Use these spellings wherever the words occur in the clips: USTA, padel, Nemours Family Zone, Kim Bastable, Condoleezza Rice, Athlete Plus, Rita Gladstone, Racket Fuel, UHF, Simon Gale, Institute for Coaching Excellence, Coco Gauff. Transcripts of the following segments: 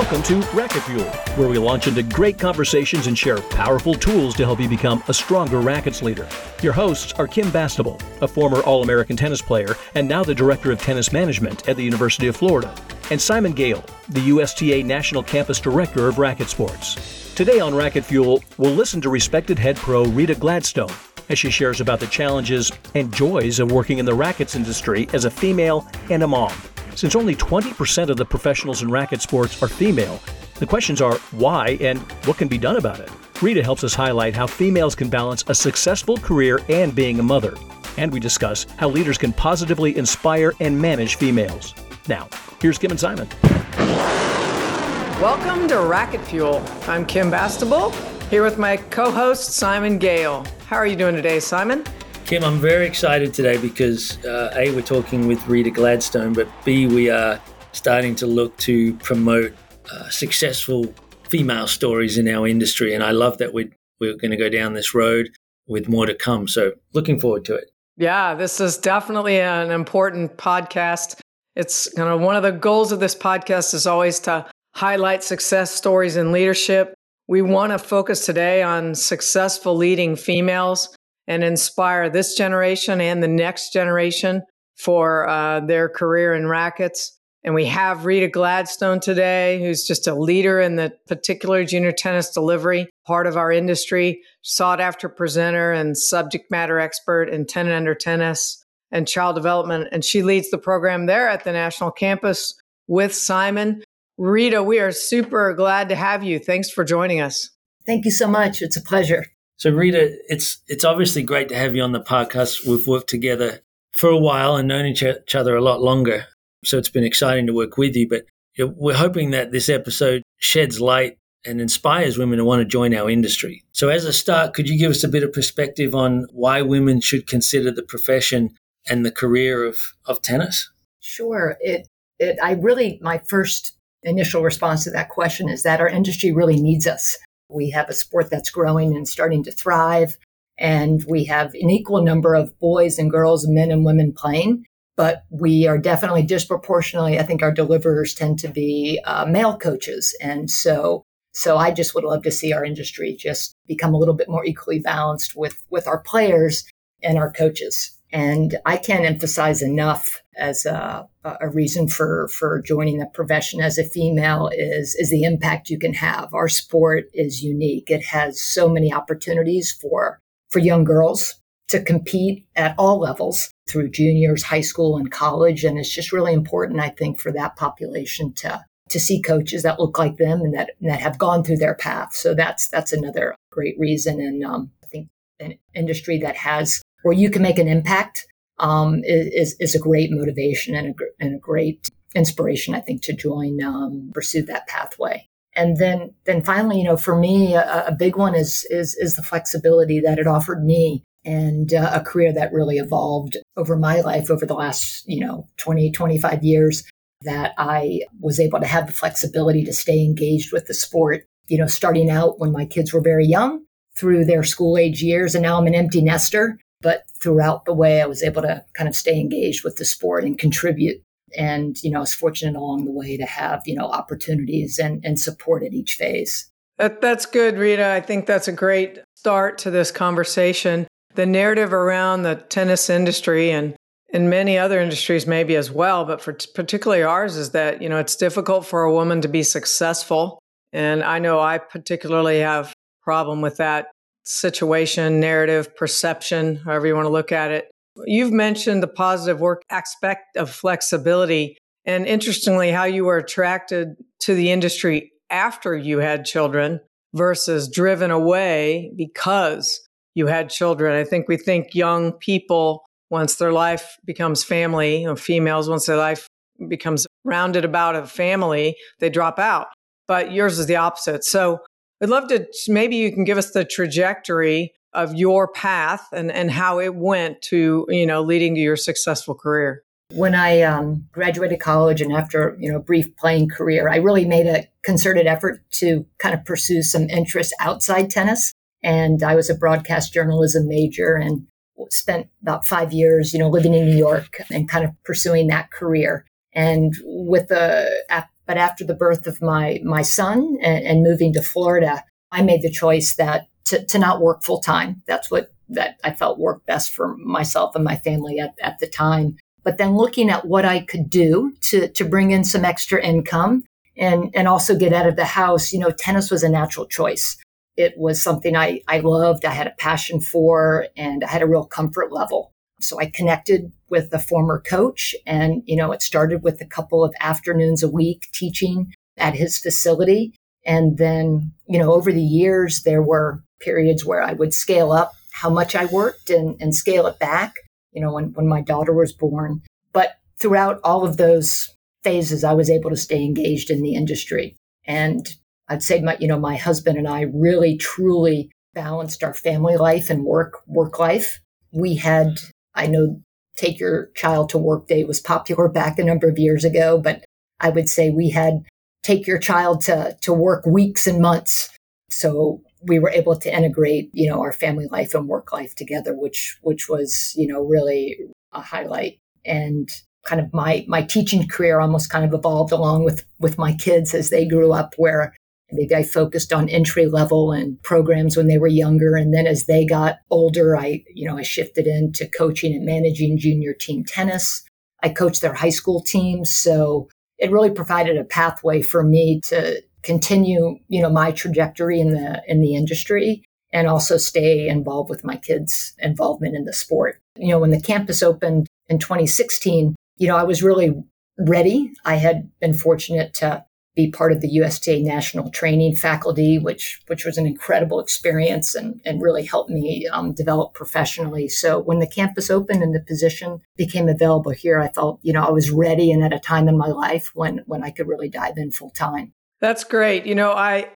Welcome to Racket Fuel, where we launch into great conversations and share powerful tools to help you become a stronger rackets leader. Your hosts are Kim Bastable, a former All-American tennis player and now the Director of Tennis Management at the University of Florida, and Simon Gale, the USTA National Campus Director of Racket Sports. Today on Racket Fuel, we'll listen to respected head pro Rita Gladstone as she shares about the challenges and joys of working in the rackets industry as a female and a mom. Since only 20% of the professionals in racket sports are female, the questions are why and what can be done about it. Rita helps us highlight how females can balance a successful career and being a mother. And we discuss how leaders can positively inspire and manage females. Now, here's Kim and Simon. Welcome to Racket Fuel. I'm Kim Bastable, here with my co-host Simon Gale. How are you doing today, Simon? Kim, I'm very excited today because A, we're talking with Rita Gladstone, but B, we are starting to look to promote successful female stories in our industry. And I love that we're going to go down this road with more to come. So looking forward to it. Yeah, this is definitely an important podcast. It's one of the goals of this podcast is always to highlight success stories in leadership. We want to focus today on successful leading females and inspire this generation and the next generation for their career in rackets. And we have Rita Gladstone today, who's just a leader in the particular junior tennis delivery part of our industry, sought after presenter and subject matter expert in 10 and under tennis and child development. And she leads the program there at the national campus with Simon. Rita, we are super glad to have you. Thanks for joining us. Thank you so much. It's a pleasure. So Rita, it's obviously great to have you on the podcast. We've worked together for a while and known each other a lot longer. So it's been exciting to work with you. But we're hoping that this episode sheds light and inspires women to want to join our industry. So as a start, could you give us a bit of perspective on why women should consider the profession and the career of tennis? Sure. My first initial response to that question is that our industry really needs us. We have a sport that's growing and starting to thrive, and we have an equal number of boys and girls, men and women playing, but we are definitely disproportionately, I think our deliverers tend to be male coaches. And so I just would love to see our industry just become a little bit more equally balanced with our players and our coaches. And I can't emphasize enough as a reason for joining the profession as a female is the impact you can have. Our sport is unique. It has so many opportunities for young girls to compete at all levels through juniors, high school, and college. And it's just really important, I think, for that population to see coaches that look like them and that have gone through their path. So that's another great reason. And I think an industry that has where you can make an impact is a great motivation and a great inspiration, I think, to join, pursue that pathway. And then finally, for me, a big one is the flexibility that it offered me and a career that really evolved over my life over the last, 20, 25 years, that I was able to have the flexibility to stay engaged with the sport, starting out when my kids were very young through their school age years. And now I'm an empty nester. But throughout the way, I was able to kind of stay engaged with the sport and contribute. And, I was fortunate along the way to have, opportunities and support at each phase. That's good, Rita. I think that's a great start to this conversation. The narrative around the tennis industry and many other industries maybe as well, but for particularly ours is that, it's difficult for a woman to be successful. And I know I particularly have a problem with that situation, narrative, perception, however you want to look at it. You've mentioned the positive work aspect of flexibility and interestingly how you were attracted to the industry after you had children versus driven away because you had children. I think we think young people, once their life becomes family, females, once their life becomes rounded about a family, they drop out. But yours is the opposite. So I'd love to, maybe you can give us the trajectory of your path and how it went to, leading to your successful career. When I graduated college and after, a brief playing career, I really made a concerted effort to kind of pursue some interests outside tennis. And I was a broadcast journalism major and spent about 5 years, living in New York and kind of pursuing that career. And with the But after the birth of my son and moving to Florida, I made the choice that to not work full time. That's what that I felt worked best for myself and my family at the time. But then looking at what I could do to bring in some extra income and also get out of the house, you know, tennis was a natural choice. It was something I loved, I had a passion for, and I had a real comfort level. So I connected with a former coach and, you know, it started with a couple of afternoons a week teaching at his facility. And then, you know, over the years, there were periods where I would scale up how much I worked and scale it back, you know, when my daughter was born. But throughout all of those phases, I was able to stay engaged in the industry. And I'd say my husband and I really, truly balanced our family life and work life. We had, I know, take your child to work day was popular back a number of years ago, but I would say we had take your child to work weeks and months. So we were able to integrate, you know, our family life and work life together, which was, you know, really a highlight. And kind of my teaching career almost kind of evolved along with my kids as they grew up, where maybe I focused on entry level and programs when they were younger. And then as they got older, I shifted into coaching and managing junior team tennis. I coached their high school teams. So it really provided a pathway for me to continue, you know, my trajectory in the industry and also stay involved with my kids' involvement in the sport. You know, when the campus opened in 2016, you know, I was really ready. I had been fortunate to be part of the USTA national training faculty, which was an incredible experience and really helped me develop professionally. So when the campus opened and the position became available here, I felt, you know, I was ready and at a time in my life when I could really dive in full time. That's great. You know, I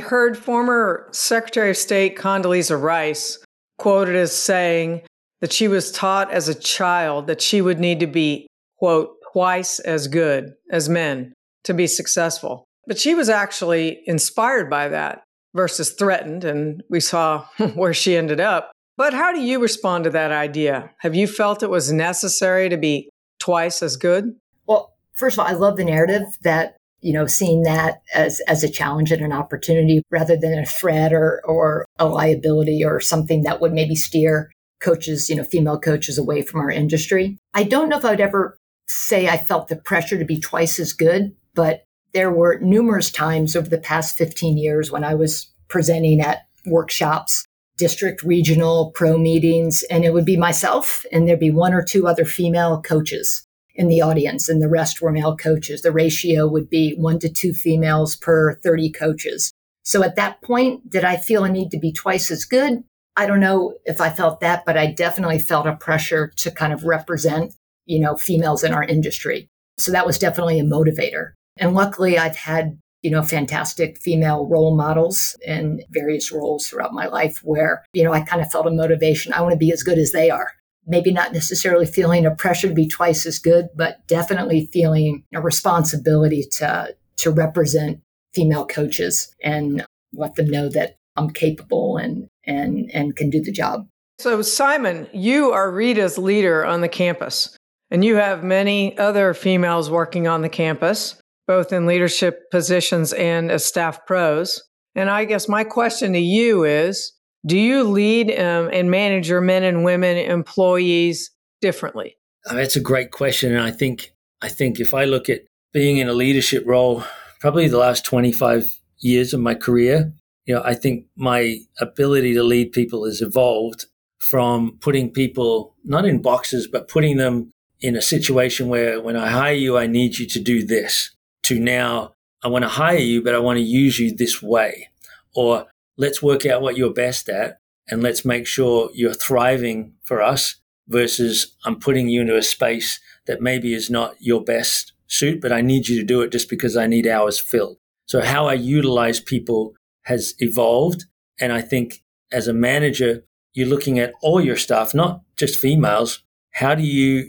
heard former Secretary of State Condoleezza Rice quoted as saying that she was taught as a child that she would need to be, quote, twice as good as men to be successful. But she was actually inspired by that versus threatened, and we saw where she ended up. But how do you respond to that idea? Have you felt it was necessary to be twice as good? Well, first of all, I love the narrative that, you know, seeing that as a challenge and an opportunity rather than a threat or a liability or something that would maybe steer coaches, you know, female coaches away from our industry. I don't know if I would ever say I felt the pressure to be twice as good, but there were numerous times over the past 15 years when I was presenting at workshops, district, regional, pro meetings, and it would be myself and there'd be one or two other female coaches in the audience and the rest were male coaches. The ratio would be 1 to 2 females per 30 coaches. So at that point, did I feel a need to be twice as good? I don't know if I felt that, but I definitely felt a pressure to kind of represent, you know, females in our industry. So that was definitely a motivator. And luckily, I've had, you know, fantastic female role models in various roles throughout my life where, you know, I kind of felt a motivation. I want to be as good as they are. Maybe not necessarily feeling a pressure to be twice as good, but definitely feeling a responsibility to represent female coaches and let them know that I'm capable and can do the job. So Simon, you are Rita's leader on the campus, and you have many other females working on the campus, both in leadership positions and as staff pros. And I guess my question to you is, do you lead and manage your men and women employees differently? That's a great question. And I think if I look at being in a leadership role, probably the last 25 years of my career, you know, I think my ability to lead people has evolved from putting people not in boxes, but putting them in a situation where when I hire you, I need you to do this, to now I want to hire you, but I want to use you this way. Or let's work out what you're best at and let's make sure you're thriving for us versus I'm putting you into a space that maybe is not your best suit, but I need you to do it just because I need hours filled. So how I utilize people has evolved. And I think as a manager, you're looking at all your staff, not just females. How do you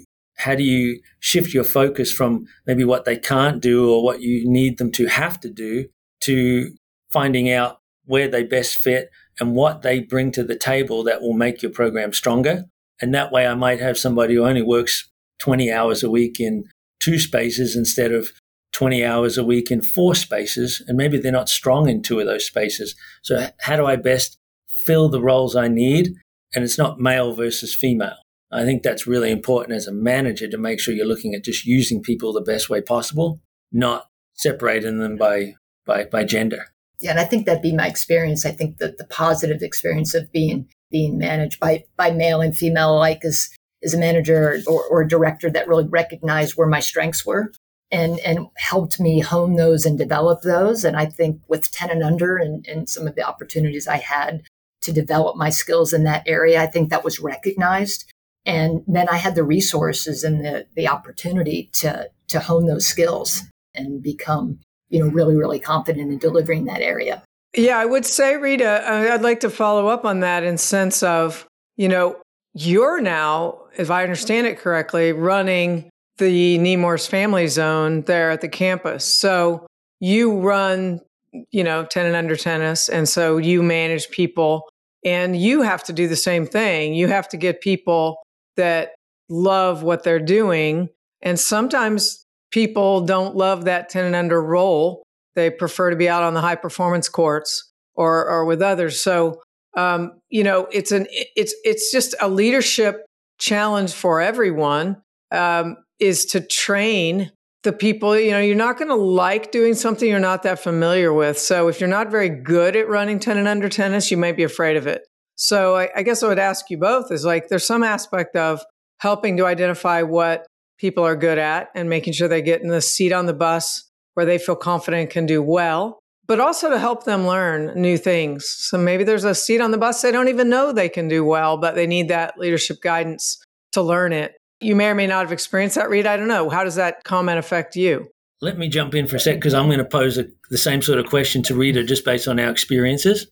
shift your focus from maybe what they can't do or what you need them to have to do to finding out where they best fit and what they bring to the table that will make your program stronger? And that way I might have somebody who only works 20 hours a week in 2 spaces instead of 20 hours a week in 4 spaces, and maybe they're not strong in 2 of those spaces. So how do I best fill the roles I need? And it's not male versus female. I think that's really important as a manager to make sure you're looking at just using people the best way possible, not separating them by gender. Yeah, and I think that'd be my experience. I think that the positive experience of being managed by male and female alike is a manager or a director that really recognized where my strengths were and helped me hone those and develop those. And I think with 10 and under and some of the opportunities I had to develop my skills in that area, I think that was recognized. And then I had the resources and the opportunity to hone those skills and become, really, really confident in delivering that area. Yeah, I would say, Rita, I'd like to follow up on that in sense of, you're now, if I understand it correctly, running the Nemours Family Zone there at the campus. So you run, 10 and under tennis. And so you manage people and you have to do the same thing. You have to get people that love what they're doing. And sometimes people don't love that 10 and under role. They prefer to be out on the high performance courts or with others. So, it's just a leadership challenge for everyone, is to train the people. You're not going to like doing something you're not that familiar with. So if you're not very good at running 10 and under tennis, you might be afraid of it. So I guess I would ask you both is there's some aspect of helping to identify what people are good at and making sure they get in the seat on the bus where they feel confident can do well, but also to help them learn new things. So maybe there's a seat on the bus they don't even know they can do well, but they need that leadership guidance to learn it. You may or may not have experienced that, Rita. I don't know. How does that comment affect you? Let me jump in for a sec because I'm going to pose the same sort of question to Rita just based on our experiences.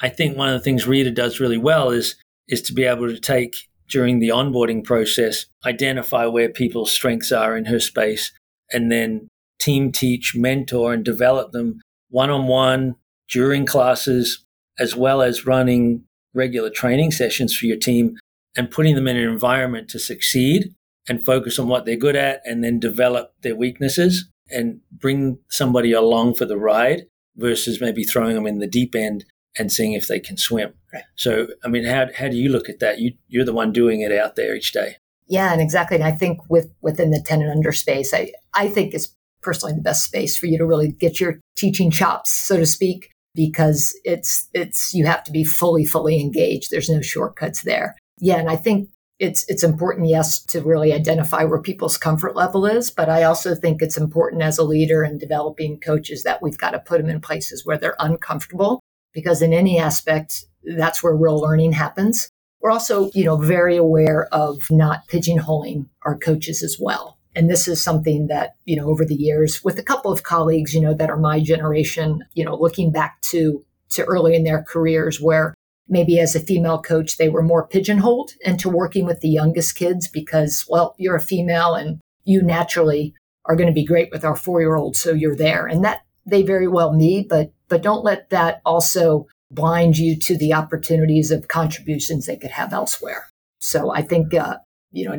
I think one of the things Rita does really well is to be able to take, during the onboarding process, identify where people's strengths are in her space and then team teach, mentor, and develop them one-on-one during classes, as well as running regular training sessions for your team and putting them in an environment to succeed and focus on what they're good at and then develop their weaknesses and bring somebody along for the ride versus maybe throwing them in the deep end and seeing if they can swim. Right. So, how do you look at that? You're the one doing it out there each day. Yeah, and exactly. And I think within the 10 and under space, I think is personally the best space for you to really get your teaching chops, so to speak, because it's you have to be fully engaged. There's no shortcuts there. Yeah, and I think it's important, yes, to really identify where people's comfort level is, but I also think it's important as a leader in developing coaches that we've got to put them in places where they're uncomfortable, because in any aspect, that's where real learning happens. We're also, very aware of not pigeonholing our coaches as well. And this is something that, over the years with a couple of colleagues, that are my generation, looking back to early in their careers where maybe as a female coach, they were more pigeonholed into working with the youngest kids because, well, you're a female and you naturally are going to be great with our 4-year-old. So you're there, and that they very well need, but don't let that also blind you to the opportunities of contributions they could have elsewhere. So I think, and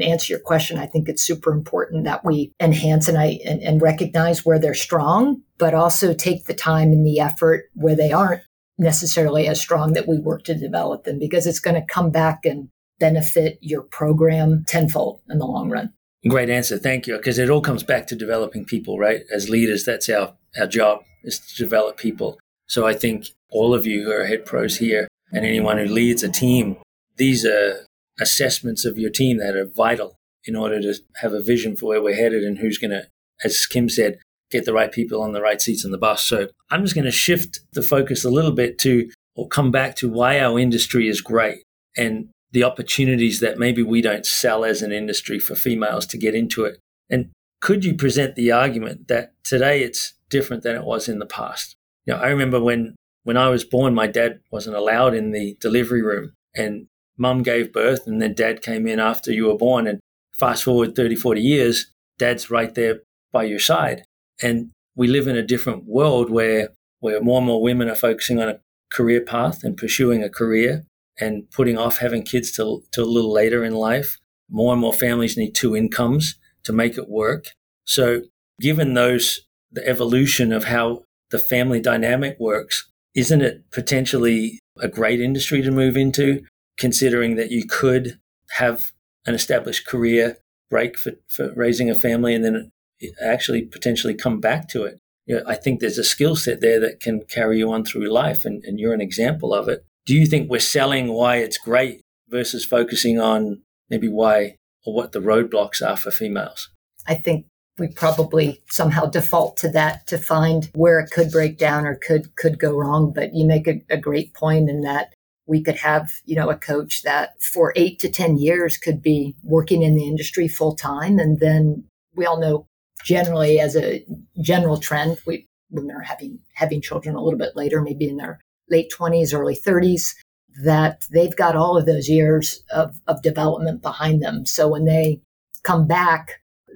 answer your question, I think it's super important that we enhance and recognize where they're strong, but also take the time and the effort where they aren't necessarily as strong that we work to develop them, because it's going to come back and benefit your program tenfold in the long run. Great answer. Thank you. Because it all comes back to developing people, right? As leaders, that's our job, is to develop people. So I think all of you who are head pros here and anyone who leads a team, these are assessments of your team that are vital in order to have a vision for where we're headed and who's going to, as Kim said, get the right people on the right seats on the bus. So I'm just going to shift the focus a little bit to, or come back to, why our industry is great and the opportunities that maybe we don't sell as an industry for females to get into it. And could you present the argument that today it's different than it was in the past? I remember when I was born, my dad wasn't allowed in the delivery room, and Mum gave birth and then Dad came in after you were born, and fast forward 30, 40 years, Dad's right there by your side. And we live in a different world where more and more women are focusing on a career path and pursuing a career and putting off having kids till a little later in life. More and more families need 2 incomes to make it work. So given the evolution of how the family dynamic works, isn't it potentially a great industry to move into, considering that you could have an established career, break for raising a family, and then actually potentially come back to it? You know, I think there's a skill set there that can carry you on through life, and you're an example of it. Do you think we're selling why it's great versus focusing on maybe why or what the roadblocks are for females? I think we probably somehow default to that to find where it could break down or could go wrong. But you make a great point in that we could have, you know, a coach that for 8 to 10 years could be working in the industry full time. And then we all know generally as a general trend, women are having children a little bit later, maybe in their late 20s, early 30s, that they've got all of those years of development behind them. So when they come back,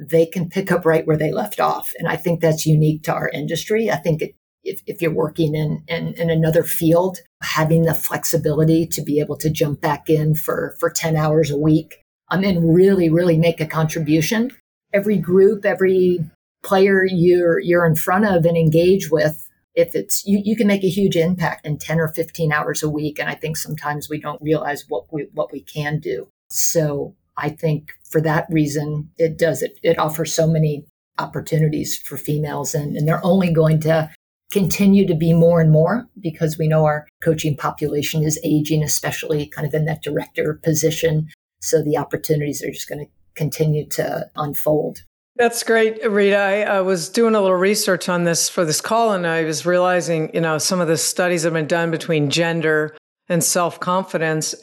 they can pick up right where they left off. And I think that's unique to our industry. I think if you're working in another field, having the flexibility to be able to jump back in for 10 hours a week, and really, really make a contribution. Every group, every player you're in front of and engage with, if it's you can make a huge impact in 10 or 15 hours a week. And I think sometimes we don't realize what we can do. So I think for that reason, it offers so many opportunities for females, and they're only going to continue to be more and more, because we know our coaching population is aging, especially kind of in that director position. So the opportunities are just going to continue to unfold. That's great, Rita. I was doing a little research on this for this call, and I was realizing, you know, some of the studies have been done between gender and self-confidence.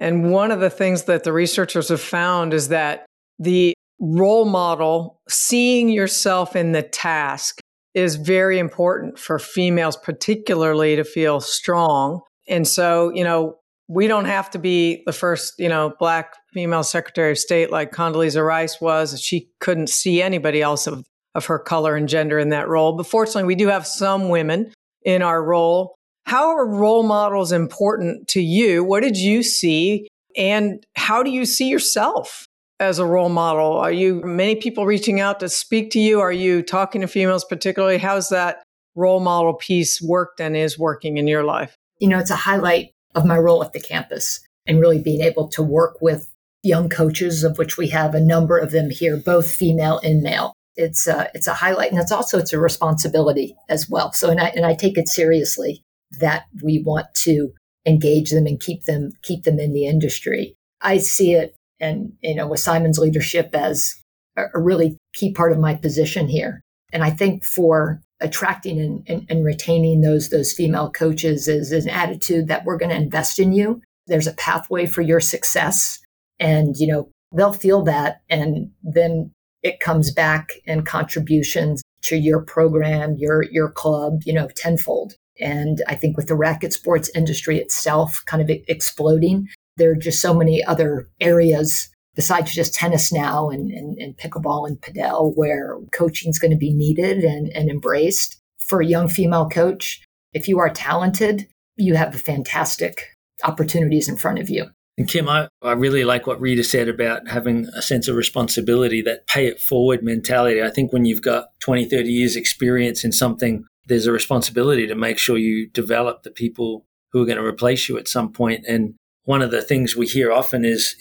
And one of the things that the researchers have found is that the role model, seeing yourself in the task, is very important for females, particularly to feel strong. And so, you know, we don't have to be the first, you know, Black female Secretary of State like Condoleezza Rice was. She couldn't see anybody else of her color and gender in that role. But fortunately, we do have some women in our role. How are role models important to you? What did you see? And how do you see yourself as a role model? Are you many people reaching out to speak to you? Are you talking to females particularly? How's that role model piece worked and is working in your life? You know, it's a highlight of my role at the campus, and really being able to work with young coaches, of which we have a number of them here, both female and male. It's a highlight, and it's a responsibility as well. So, and I take it seriously that we want to engage them and keep them in the industry. I see it, and you know, with Simon's leadership, as a really key part of my position here. And I think for attracting and retaining those female coaches is an attitude that we're going to invest in you. There's a pathway for your success, and you know, they'll feel that, and then it comes back in contributions to your program, your club, you know, tenfold. And I think with the racket sports industry itself kind of exploding, there are just so many other areas besides just tennis now and pickleball and padel where coaching is going to be needed and embraced. For a young female coach, if you are talented, you have fantastic opportunities in front of you. And Kim, I really like what Rita said about having a sense of responsibility, that pay it forward mentality. I think when you've got 20, 30 years experience in something, there's a responsibility to make sure you develop the people who are going to replace you at some point. And one of the things we hear often is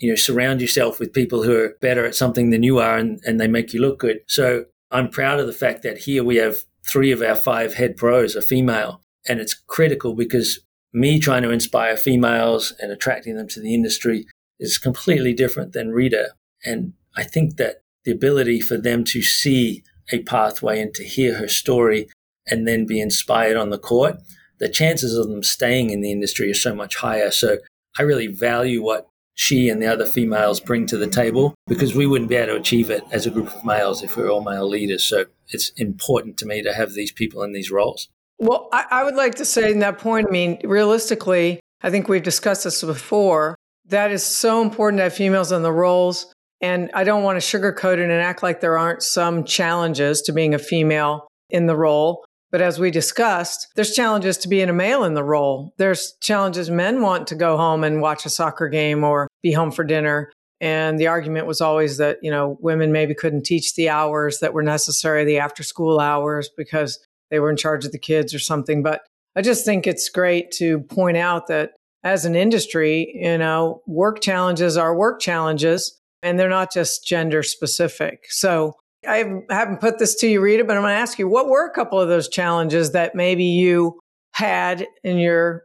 you know, surround yourself with people who are better at something than you are, and they make you look good. So I'm proud of the fact that here we have 3 of our 5 head pros are female, and it's critical because me trying to inspire females and attracting them to the industry is completely different than Rita. And I think that the ability for them to see a pathway and to hear her story and then be inspired on the court, the chances of them staying in the industry are so much higher. So I really value what she and the other females bring to the table, because we wouldn't be able to achieve it as a group of males if we were all male leaders. So it's important to me to have these people in these roles. Well, I would like to say in that point, I mean, realistically, I think we've discussed this before, that is so important to have females in the roles. And I don't want to sugarcoat it and act like there aren't some challenges to being a female in the role. But as we discussed, there's challenges to being a male in the role. There's challenges men want to go home and watch a soccer game or be home for dinner. And the argument was always that, you know, women maybe couldn't teach the hours that were necessary, the after school hours, because they were in charge of the kids or something. But I just think it's great to point out that as an industry, you know, work challenges are work challenges, and they're not just gender specific. So I haven't put this to you, Rita, but I'm going to ask you, what were a couple of those challenges that maybe you had in your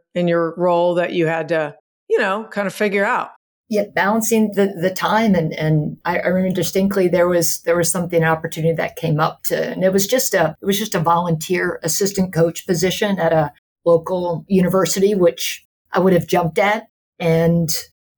role that you had to, you know, kind of figure out? Yeah, balancing the time. And I remember distinctly there was an opportunity that came up to, and it was just a volunteer assistant coach position at a local university, which I would have jumped at. And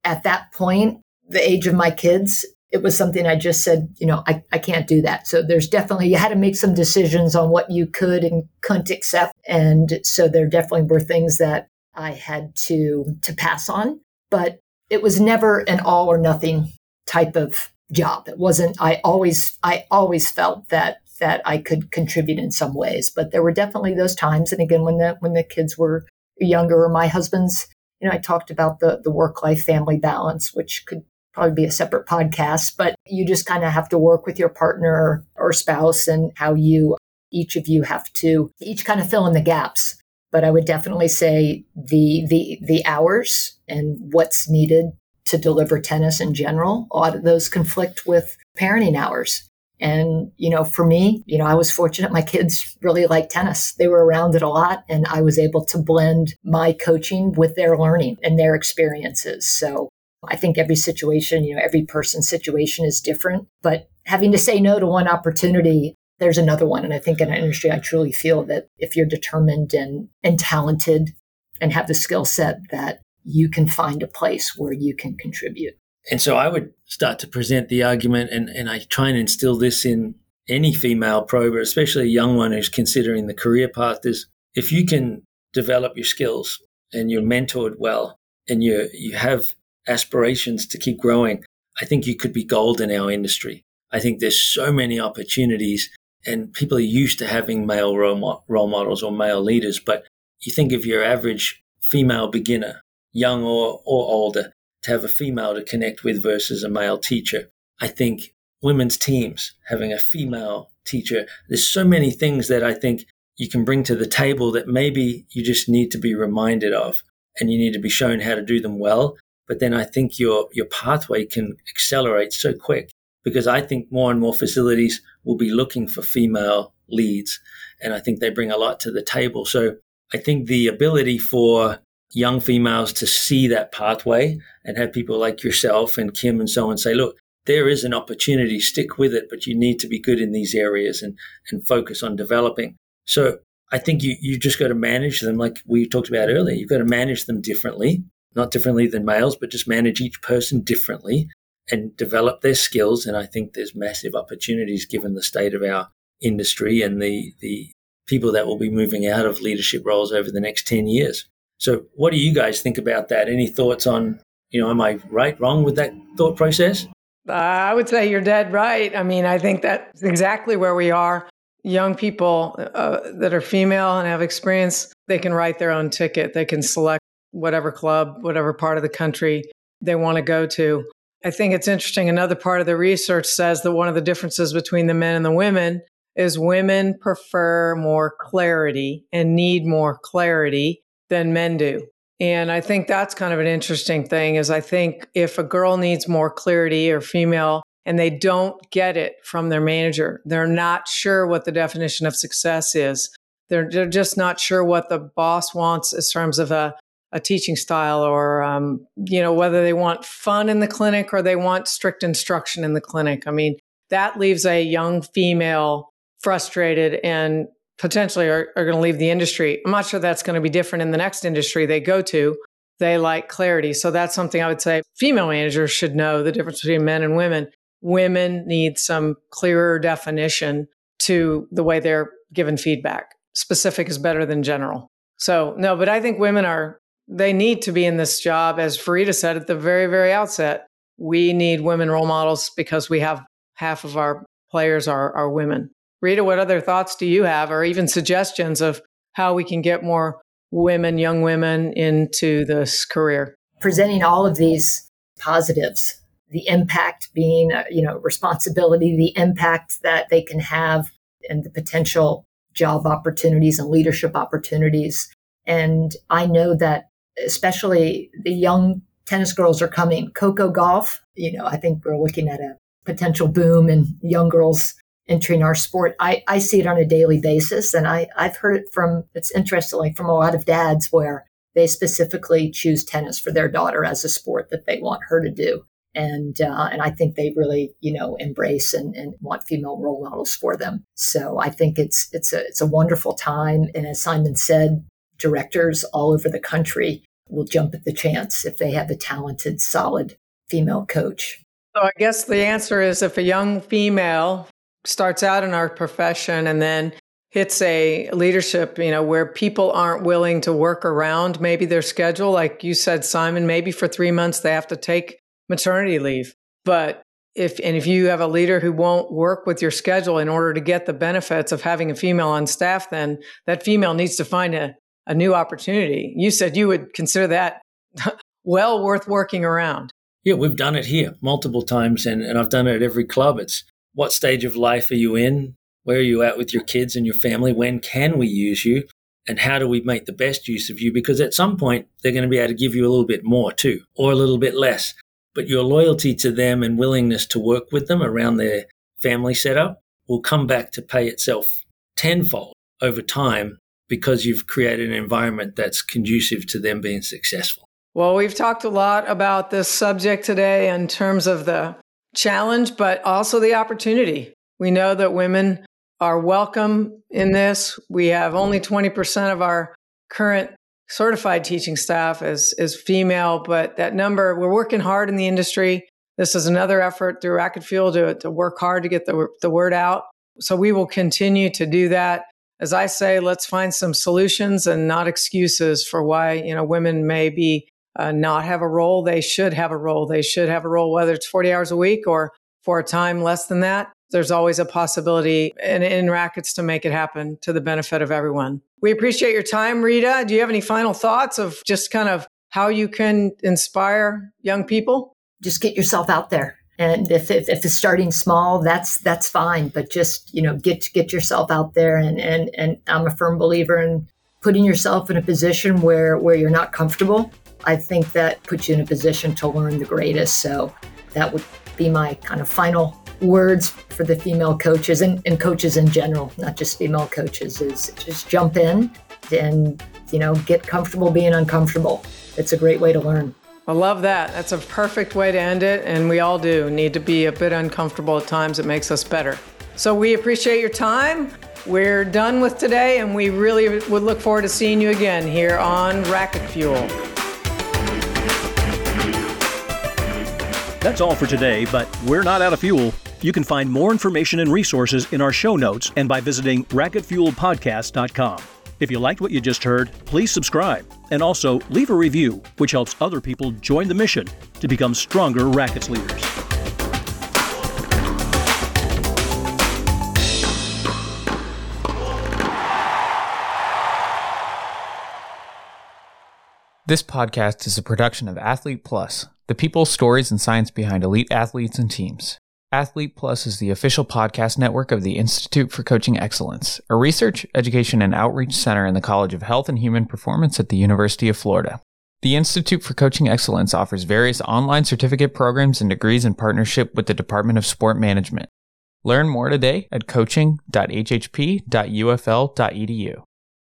at that point, the age of my kids, it was something I just said, you know, I can't do that. So there's definitely, you had to make some decisions on what you could and couldn't accept. And so there definitely were things that I had to pass on, but it was never an all or nothing type of job. It wasn't, I always felt that I could contribute in some ways, but there were definitely those times. And again, when the kids were younger, or my husband's, you know, I talked about the work-life family balance, which could probably be a separate podcast, but you just kind of have to work with your partner or spouse and how you, each of you have to each kind of fill in the gaps. But I would definitely say the hours and what's needed to deliver tennis in general, a lot of those conflict with parenting hours. And, you know, for me, you know, I was fortunate. My kids really liked tennis. They were around it a lot, and I was able to blend my coaching with their learning and their experiences. So I think every situation, you know, every person's situation is different, but having to say no to one opportunity, there's another one. And I think in our industry, I truly feel that if you're determined and talented and have the skill set, that you can find a place where you can contribute. And so I would start to present the argument, and I try and instill this in any female pro, but especially a young one who's considering the career path, is if you can develop your skills and you're mentored well and you have aspirations to keep growing, I think you could be gold in our industry. I think there's so many opportunities, and people are used to having male role models or male leaders, but you think of your average female beginner, young or older, to have a female to connect with versus a male teacher. I think women's teams, having a female teacher, there's so many things that I think you can bring to the table that maybe you just need to be reminded of, and you need to be shown how to do them well. But then I think your pathway can accelerate so quick, because I think more and more facilities will be looking for female leads. And I think they bring a lot to the table. So I think the ability for young females to see that pathway and have people like yourself and Kim and so on say, look, there is an opportunity, stick with it, but you need to be good in these areas and focus on developing. So I think you just got to manage them like we talked about earlier. You've got to manage them differently. Not differently than males, but just manage each person differently and develop their skills. And I think there's massive opportunities given the state of our industry and the people that will be moving out of leadership roles over the next 10 years. So what do you guys think about that? Any thoughts on, you know, am I right, wrong with that thought process? I would say you're dead right. I mean, I think that's exactly where we are. Young people that are female and have experience, they can write their own ticket. They can select whatever club, whatever part of the country they want to go to. I think it's interesting. Another part of the research says that one of the differences between the men and the women is women prefer more clarity and need more clarity than men do. And I think that's kind of an interesting thing, is I think if a girl needs more clarity, or female, and they don't get it from their manager, they're not sure what the definition of success is. They're just not sure what the boss wants in terms of a teaching style, or, you know, whether they want fun in the clinic or they want strict instruction in the clinic. I mean, that leaves a young female frustrated and potentially are going to leave the industry. I'm not sure that's going to be different in the next industry they go to. They like clarity. So that's something I would say female managers should know, the difference between men and women. Women need some clearer definition to the way they're given feedback. Specific is better than general. So no, but I think women they need to be in this job. As Farida said at the very, very outset, we need women role models because we have half of our players are women. Rita, what other thoughts do you have, or even suggestions of how we can get more women, young women into this career? Presenting all of these positives the impact being, responsibility, the impact that they can have and the potential job opportunities and leadership opportunities. And I know that especially the young tennis girls are coming. Coco Gauff, I think we're looking at a potential boom in young girls entering our sport. I see it on a daily basis. And I've heard it it's interestingly from a lot of dads where they specifically choose tennis for their daughter as a sport that they want her to do. And I think they really, embrace and want female role models for them. So I think it's a wonderful time. And as Simon said, directors all over the country will jump at the chance if they have a talented, solid female coach. So I guess the answer is if a young female starts out in our profession and then hits a leadership, where people aren't willing to work around maybe their schedule, like you said, Simon, maybe for 3 months they have to take maternity leave. But if you have a leader who won't work with your schedule in order to get the benefits of having a female on staff, then that female needs to find a new opportunity. You said you would consider that well worth working around. Yeah, we've done it here multiple times and I've done it at every club. It's what stage of life are you in? Where are you at with your kids and your family? When can we use you? And how do we make the best use of you? Because at some point, they're going to be able to give you a little bit more too, or a little bit less. But your loyalty to them and willingness to work with them around their family setup will come back to pay itself tenfold over time, because you've created an environment that's conducive to them being successful. Well, we've talked a lot about this subject today in terms of the challenge, but also the opportunity. We know that women are welcome in this. We have only 20% of our current certified teaching staff is female, but that number, we're working hard in the industry. This is another effort through Racket Fuel to work hard to get the word out. So we will continue to do that. As I say, let's find some solutions and not excuses for why, women may be not have a role. They should have a role. They should have a role, whether it's 40 hours a week or for a time less than that. There's always a possibility in rackets to make it happen to the benefit of everyone. We appreciate your time, Rita. Do you have any final thoughts of just kind of how you can inspire young people? Just get yourself out there. And if it's starting small, that's fine. But just, get yourself out there. And I'm a firm believer in putting yourself in a position where you're not comfortable. I think that puts you in a position to learn the greatest. So that would be my kind of final words for the female coaches and coaches in general, not just female coaches, is just jump in and, get comfortable being uncomfortable. It's a great way to learn. I love that. That's a perfect way to end it. And we all do need to be a bit uncomfortable at times. It makes us better. So we appreciate your time. We're done with today, and we really would look forward to seeing you again here on Racket Fuel. That's all for today, but we're not out of fuel. You can find more information and resources in our show notes and by visiting racketfuelpodcast.com. If you liked what you just heard, please subscribe and also leave a review, which helps other people join the mission to become stronger rackets leaders. This podcast is a production of Athlete Plus, the people, stories, and science behind elite athletes and teams. Athlete Plus is the official podcast network of the Institute for Coaching Excellence, a research, education, and outreach center in the College of Health and Human Performance at the University of Florida. The Institute for Coaching Excellence offers various online certificate programs and degrees in partnership with the Department of Sport Management. Learn more today at coaching.hhp.ufl.edu.